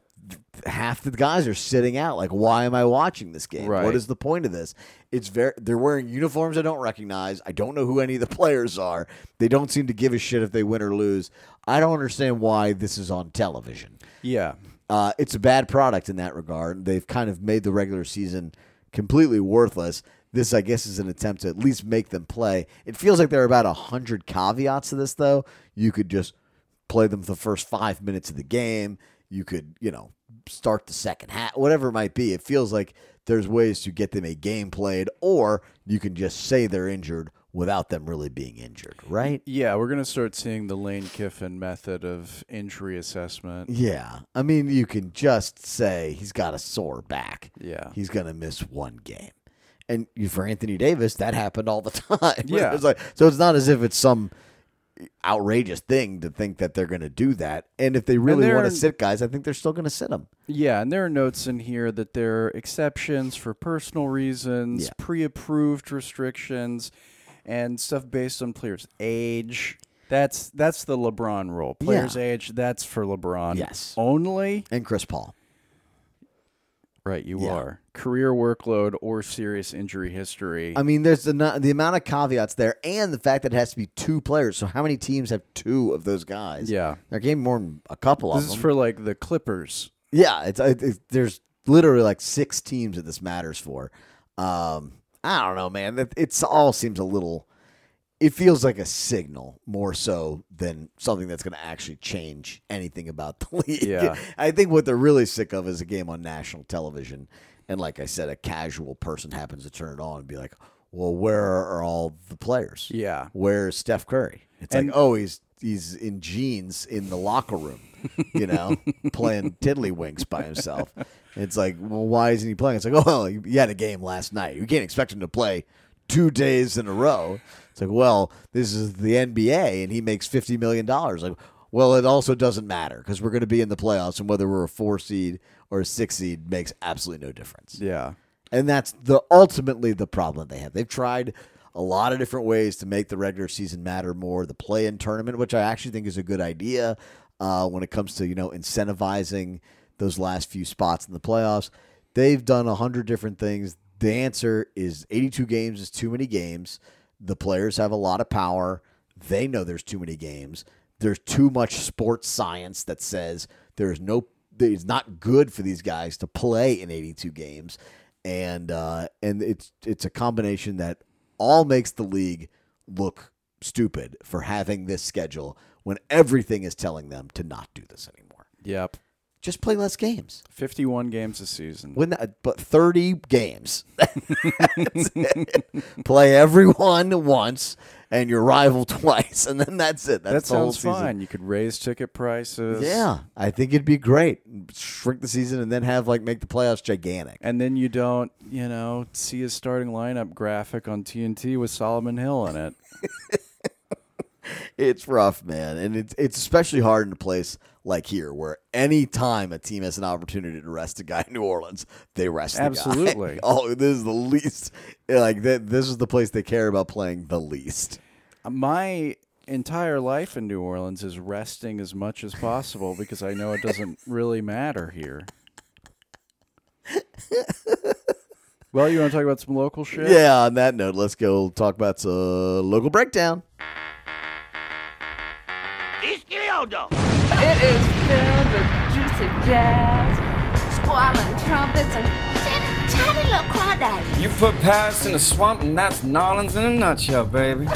half the guys are sitting out. Like, why am I watching this game? Right. What is the point of this? It's very. They're wearing uniforms I don't recognize. I don't know who any of the players are. They don't seem to give a shit if they win or lose. I don't understand why this is on television. Yeah. Uh, it's a bad product in that regard. They've kind of made the regular season completely worthless. This, I guess, is an attempt to at least make them play. It feels like there are about one hundred caveats to this, though. You could just play them for the first five minutes of the game. You could, you know, start the second half, whatever it might be. It feels like there's ways to get them a game played, or you can just say they're injured without them really being injured, right? Yeah, we're going to start seeing the Lane Kiffin method of injury assessment. Yeah. I mean, you can just say he's got a sore back. Yeah. He's going to miss one game. And for Anthony Davis, that happened all the time. Yeah. It was like, so it's not as if it's some outrageous thing to think that they're going to do that. And if they really want to sit guys, I think they're still going to sit them. Yeah, and there are notes in here that there are exceptions for personal reasons, yeah. pre-approved restrictions, and stuff based on players' age. That's that's the LeBron rule. Players' yeah. age, that's for LeBron. Yes. Only. And Chris Paul. Right, you yeah. are. Career workload or serious injury history. I mean, there's the, the amount of caveats there and the fact that it has to be two players. So how many teams have two of those guys? Yeah. There came more than a couple this of them. This is for, like, the Clippers. Yeah. It's, it, it, there's literally, like, six teams that this matters for. Um I don't know, man. It's all seems a little. It feels like a signal more so than something that's going to actually change anything about the league. Yeah. I think what they're really sick of is a game on national television, and like I said, a casual person happens to turn it on and be like, "Well, where are all the players? Yeah, where's Steph Curry?" It's and, like, "Oh, he's he's in jeans in the locker room, you know, playing tiddlywinks by himself." It's like, well, why isn't he playing? It's like, oh, well, he had a game last night. You can't expect him to play two days in a row. It's like, well, this is the N B A, and he makes fifty million dollars. Like, well, it also doesn't matter because we're going to be in the playoffs, and whether we're a four seed or a six seed makes absolutely no difference. Yeah. And that's the ultimately the problem they have. They've tried a lot of different ways to make the regular season matter more, the play-in tournament, which I actually think is a good idea uh, when it comes to, you know, incentivizing those last few spots in the playoffs. They've done a hundred different things. The answer is eighty-two games is too many games. The players have a lot of power. They know there's too many games. There's too much sports science that says there's no, it's not good for these guys to play in eighty-two games. And, uh, and it's, it's a combination that all makes the league look stupid for having this schedule when everything is telling them to not do this anymore. Yep. Just play less games. fifty-one games a season. That, but thirty games. That's it. Play everyone once and your rival twice, and then that's it. That's that the sounds whole fine. You could raise ticket prices. Yeah, I think it'd be great. Shrink the season and then have like make the playoffs gigantic. And then you don't, you know, see a starting lineup graphic on T N T with Solomon Hill in it. It's rough, man. And it's, it's especially hard in a place like here where any time a team has an opportunity to rest a guy in New Orleans, they rest Absolutely. the guy. Absolutely. Oh, this is the least. Like that. This is the place they care about playing the least. My entire life in New Orleans is resting as much as possible because I know it doesn't really matter here. Well, you want to talk about some local shit? Yeah, on that note, let's go talk about some local breakdown. It is filled with juicy jazz, squalling trumpets, and tiny little crawdads. You put Paris in the swamp, and that's Nolans in a nutshell, baby.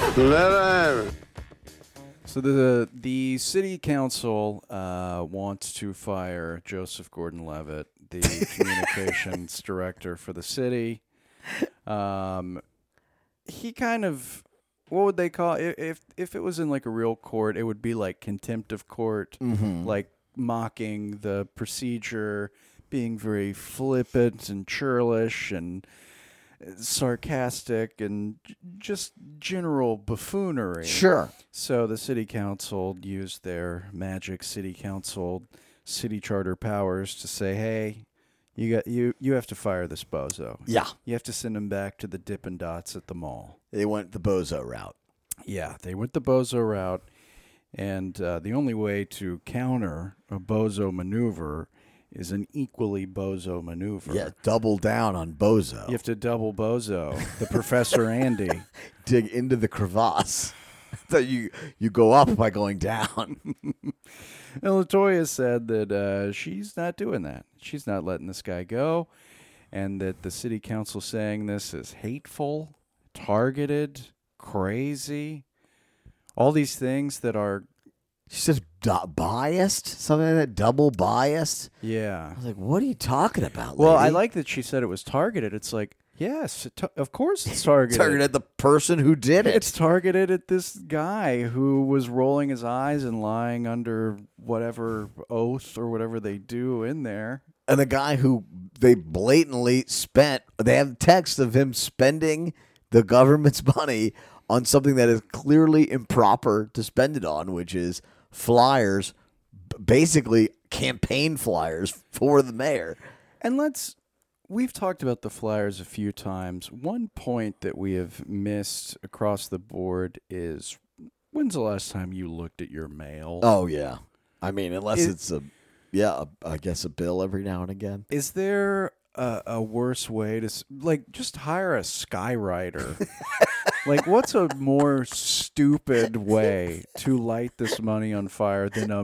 So the the city council uh, wants to fire Joseph Gordon-Levitt, the communications director for the city. Um, he kind of, what would they call it? If, if it was in like a real court, it would be like contempt of court, mm-hmm. like mocking the procedure, being very flippant and churlish and sarcastic and just general buffoonery. Sure. So the city council used their magic city council city charter powers to say, hey, you got you you have to fire this bozo. Yeah. You have to send him back to the Dippin' Dots at the mall. They went the bozo route. Yeah, they went the bozo route. And uh, the only way to counter a bozo maneuver is an equally bozo maneuver. Yeah, double down on bozo. You have to double bozo. The Professor Andy. Dig into the crevasse. So you, you go up by going down. And LaToya said that uh, she's not doing that. She's not letting this guy go. And that the city council saying this is hateful, targeted, crazy. All these things that are... She says biased? Something like that? Double biased? Yeah. I was like, what are you talking about, lady? Well, I like that she said it was targeted. It's like, yes, it ta- of course it's targeted. Targeted at the person who did it. It's targeted at this guy who was rolling his eyes and lying under whatever oath or whatever they do in there. And the guy who they blatantly spent, they have text of him spending the government's money on something that is clearly improper to spend it on, which is flyers, basically campaign flyers for the mayor. And let's... We've talked about the flyers a few times. One point that we have missed across the board is, when's the last time you looked at your mail? Oh, yeah. I mean, unless it, it's a, yeah, a, I guess a bill every now and again. Is there a, a worse way to, like, just hire a skywriter? Like, what's a more stupid way to light this money on fire than a,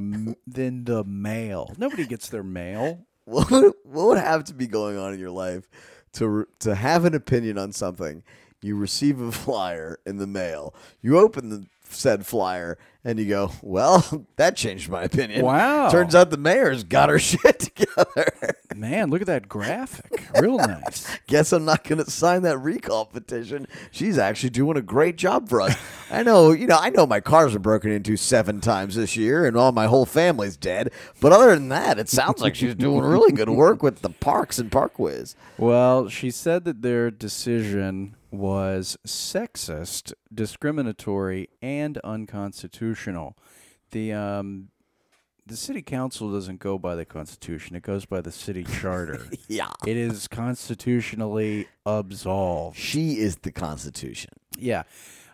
than the mail? Nobody gets their mail. What would, what would have to be going on in your life to to have an opinion on something? You receive a flyer in the mail. You open the said flyer, and you go, well, that changed my opinion. Wow. Turns out the mayor's got her shit together. Man, look at that graphic. Real nice. Guess I'm not going to sign that recall petition. She's actually doing a great job for us. I know, you know, I know my cars were broken into seven times this year, and all my whole family's dead. But other than that, it sounds like she's doing really good work with the parks and parkways. Well, she said that their decision was sexist, discriminatory, and unconstitutional. The um, the city council doesn't go by the Constitution. It goes by the city charter. Yeah. It is constitutionally absolved. She is the Constitution. Yeah.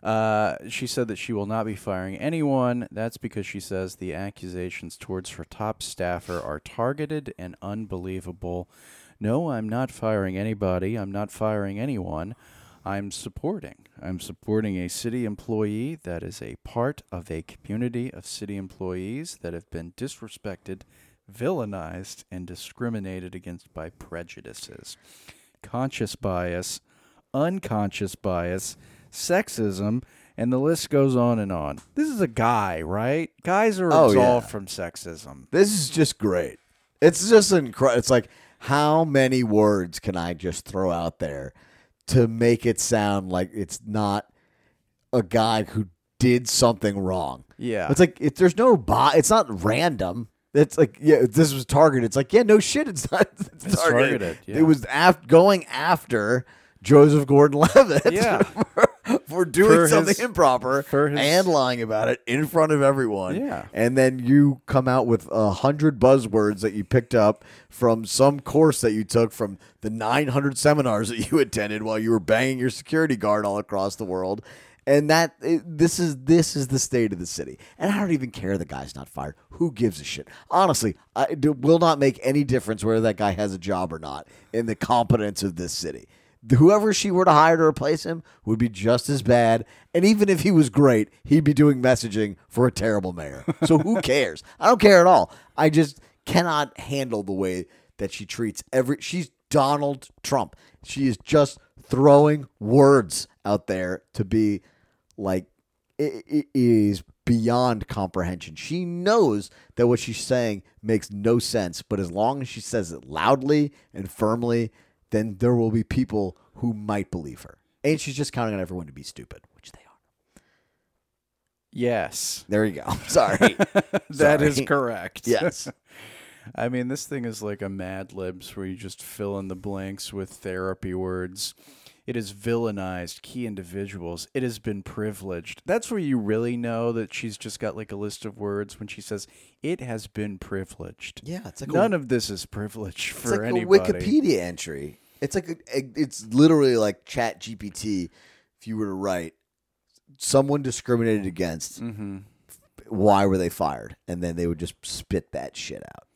Uh, she said that she will not be firing anyone. That's because she says the accusations towards her top staffer are targeted and unbelievable. No, I'm not firing anybody. I'm not firing anyone. I'm supporting. I'm supporting a city employee that is a part of a community of city employees that have been disrespected, villainized, and discriminated against by prejudices, conscious bias, unconscious bias, sexism, and the list goes on and on. This is a guy, right? Guys are absolved oh, yeah. from sexism. This is just great. It's just incredible. It's like, how many words can I just throw out there to make it sound like it's not a guy who did something wrong? Yeah. It's like, it, there's no bot. It's not random. It's like, yeah, this was targeted. It's like, yeah, no shit. It's not it's it's targeted. targeted yeah. It was af- going after Joseph Gordon-Levitt yeah. for, for doing for something his, improper his, and lying about it in front of everyone. Yeah. And then you come out with a hundred buzzwords that you picked up from some course that you took from the nine hundred seminars that you attended while you were banging your security guard all across the world. And that it, this is this is the state of the city. And I don't even care the guy's not fired. Who gives a shit? Honestly, I, it will not make any difference whether that guy has a job or not in the competence of this city. Whoever she were to hire to replace him would be just as bad. And even if he was great, he'd be doing messaging for a terrible mayor. So who cares? I don't care at all. I just cannot handle the way that she treats every... She's Donald Trump. She is just throwing words out there to be... Like, it, it is beyond comprehension. She knows that what she's saying makes no sense, but as long as she says it loudly and firmly, then there will be people who might believe her. And she's just counting on everyone to be stupid, which they are. Yes. There you go. Sorry. that Sorry. is correct. Yes. I mean, this thing is like a Mad Libs where you just fill in the blanks with therapy words. It has villainized key individuals. It has been privileged. That's where you really know that she's just got like a list of words when she says, it has been privileged. Yeah. It's like None a, of this is privilege for like anybody. It's like a Wikipedia entry. It's like, a, it's literally like Chat G P T. If you were to write, someone discriminated against, mm-hmm. why were they fired? And then they would just spit that shit out.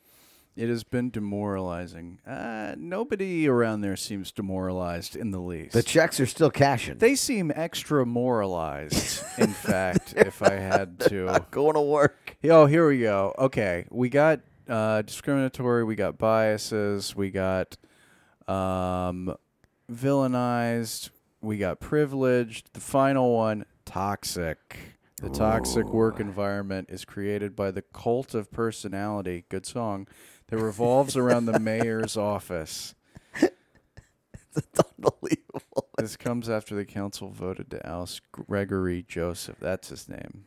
It has been demoralizing. Uh, nobody around there seems demoralized in the least. The checks are still cashing. They seem extra moralized, in fact, if I had to. Not going to work. Oh, here we go. Okay, we got uh, discriminatory, we got biases, we got um, villainized, we got privileged. The final one, toxic. The toxic Ooh. work environment is created by the cult of personality. Good song. That revolves around the mayor's office. It's unbelievable. This comes after the council voted to oust Gregory Joseph. That's his name.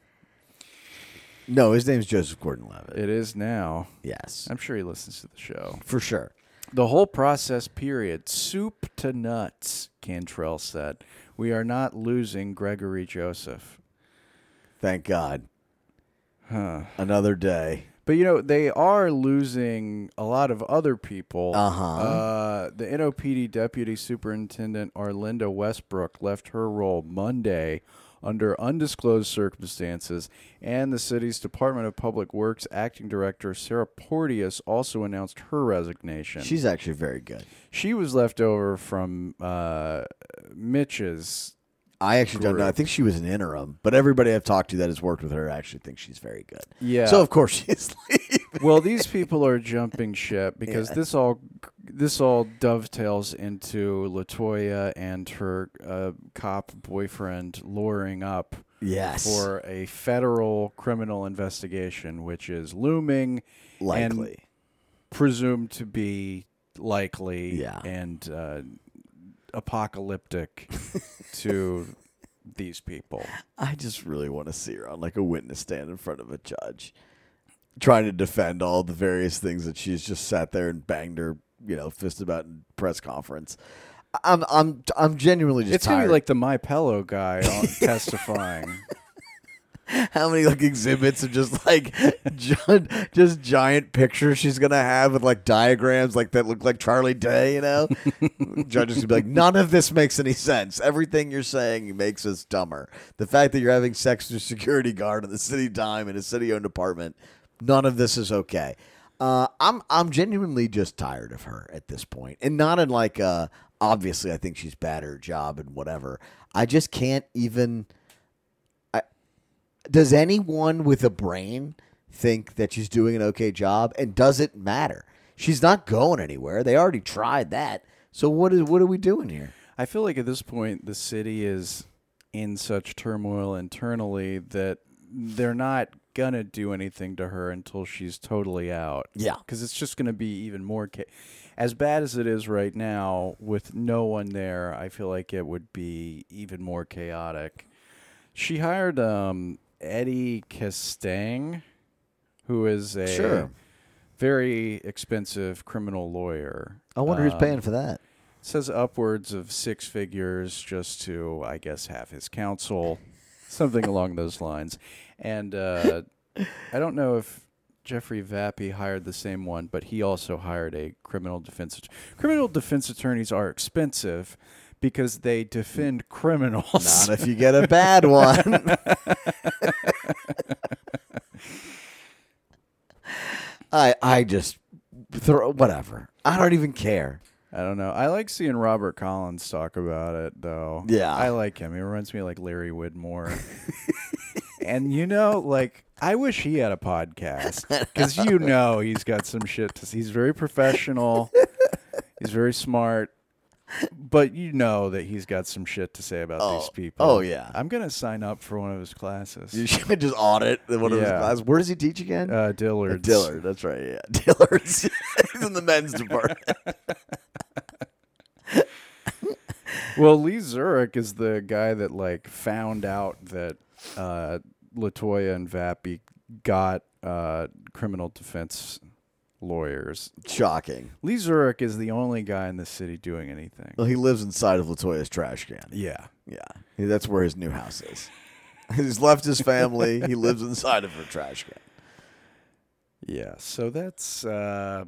No, his name's Joseph Gordon-Levitt. It is now. Yes. I'm sure he listens to the show. For sure. The whole process, period. Soup to nuts, Cantrell said. We are not losing Gregory Joseph. Thank God. Huh. Another day. But, you know, they are losing a lot of other people. Uh-huh. Uh, the N O P D Deputy Superintendent Arlinda Westbrook left her role Monday under undisclosed circumstances, and the city's Department of Public Works Acting Director Sarah Porteous also announced her resignation. She's actually very good. She was left over from uh, Mitch's I actually group. don't know. I think she was an interim, but everybody I've talked to that has worked with her actually thinks she's very good. Yeah. So of course she's leaving. Well, these people are jumping ship because yeah. this all this all dovetails into LaToya and her uh, cop boyfriend luring up yes. for a federal criminal investigation, which is looming, likely, and presumed to be likely, yeah, and. Uh, apocalyptic to these people. I just really want to see her on like a witness stand in front of a judge trying to defend all the various things that she's just sat there and banged her, you know, fist about in press conference. I'm I'm I'm genuinely just It's tired. Gonna be like the My Pillow guy on testifying. How many like exhibits of just like giant, just giant pictures she's gonna have with like diagrams like that look like Charlie Day, you know? Judges would be like, none of this makes any sense. Everything you're saying makes us dumber. The fact that you're having sex with a security guard at the city dime in a city-owned apartment, none of this is okay. Uh, I'm I'm genuinely just tired of her at this point, and not in like uh, obviously I think she's bad at her job and whatever. I just can't even. Does anyone with a brain think that she's doing an okay job? And does it matter? She's not going anywhere. They already tried that. So what is what are we doing here? I feel like at this point the city is in such turmoil internally that they're not going to do anything to her until she's totally out. Yeah. Because it's just going to be even more... Ca- as bad as it is right now, with no one there, I feel like it would be even more chaotic. She hired... um. Eddie Kestang, who is a sure. very expensive criminal lawyer. I wonder um, who's paying for that. says upwards of six figures just to, I guess, half his counsel, something along those lines. And uh, I don't know if Jeffrey Vappy hired the same one, but he also hired a criminal defense attorney. Criminal defense attorneys are expensive because they defend criminals. Not if you get a bad one. I I just throw whatever. I don't even care. I don't know. I like seeing Robert Collins talk about it, though. Yeah. I like him. He reminds me of, like, Larry Widmore. And, you know, like, I wish he had a podcast because, you know, he's got some shit to see. He's very professional. He's very smart. But you know that he's got some shit to say about oh, these people. Oh, yeah. I'm going to sign up for one of his classes. You should just audit one yeah. of his classes. Where does he teach again? Uh, Dillard's. Uh, Dillard, that's right, yeah. Dillard's. He's in the men's department. Well, Lee Zurich is the guy that, like, found out that uh, LaToya and Vappy got uh, criminal defense lawyers. Shocking. Lee Zurich is the only guy in the city doing anything. Well, he lives inside of LaToya's trash can. Yeah. Yeah. That's where his new house is. He's left his family. He lives inside of her trash can. Yeah. So that's, uh,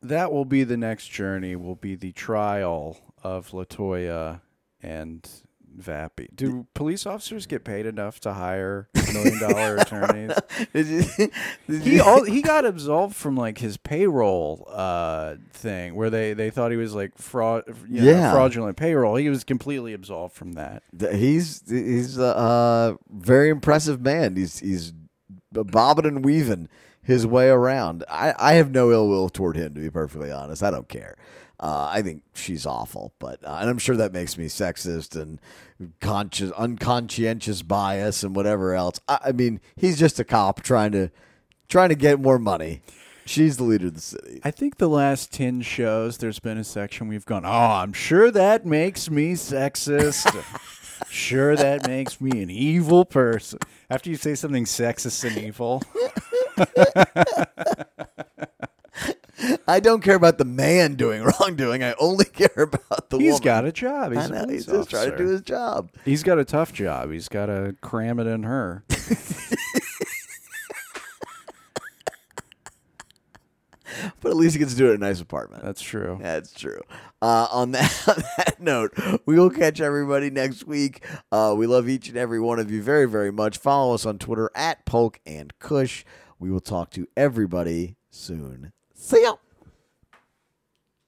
that will be the next journey, will be the trial of LaToya and Vappy. Do police officers get paid enough to hire million dollar attorneys? Did you, did he all, he got absolved from like his payroll uh, thing where they, they thought he was like fraud, you know, yeah. fraudulent payroll. He was completely absolved from that. He's he's a uh, very impressive man. He's he's bobbing and weaving his way around. I, I have no ill will toward him, to be perfectly honest. I don't care. Uh, I think she's awful, but uh, and I'm sure that makes me sexist and conscious, unconscientious bias and whatever else. I, I mean, he's just a cop trying to trying to get more money. She's the leader of the city. I think the last ten shows, there's been a section we've gone, oh, I'm sure that makes me sexist. Sure, that makes me an evil person. After you say something sexist and evil. I don't care about the man doing wrongdoing. I only care about the he's woman. He's got a job. He's, I know, a he's just trying to do his job. He's got a tough job. He's got to cram it in her. But at least he gets to do it in a nice apartment. That's true. That's true. Uh, on, that, on that note, we will catch everybody next week. Uh, we love each and every one of you very, very much. Follow us on Twitter at Polk and Kush. We will talk to everybody soon. See ya.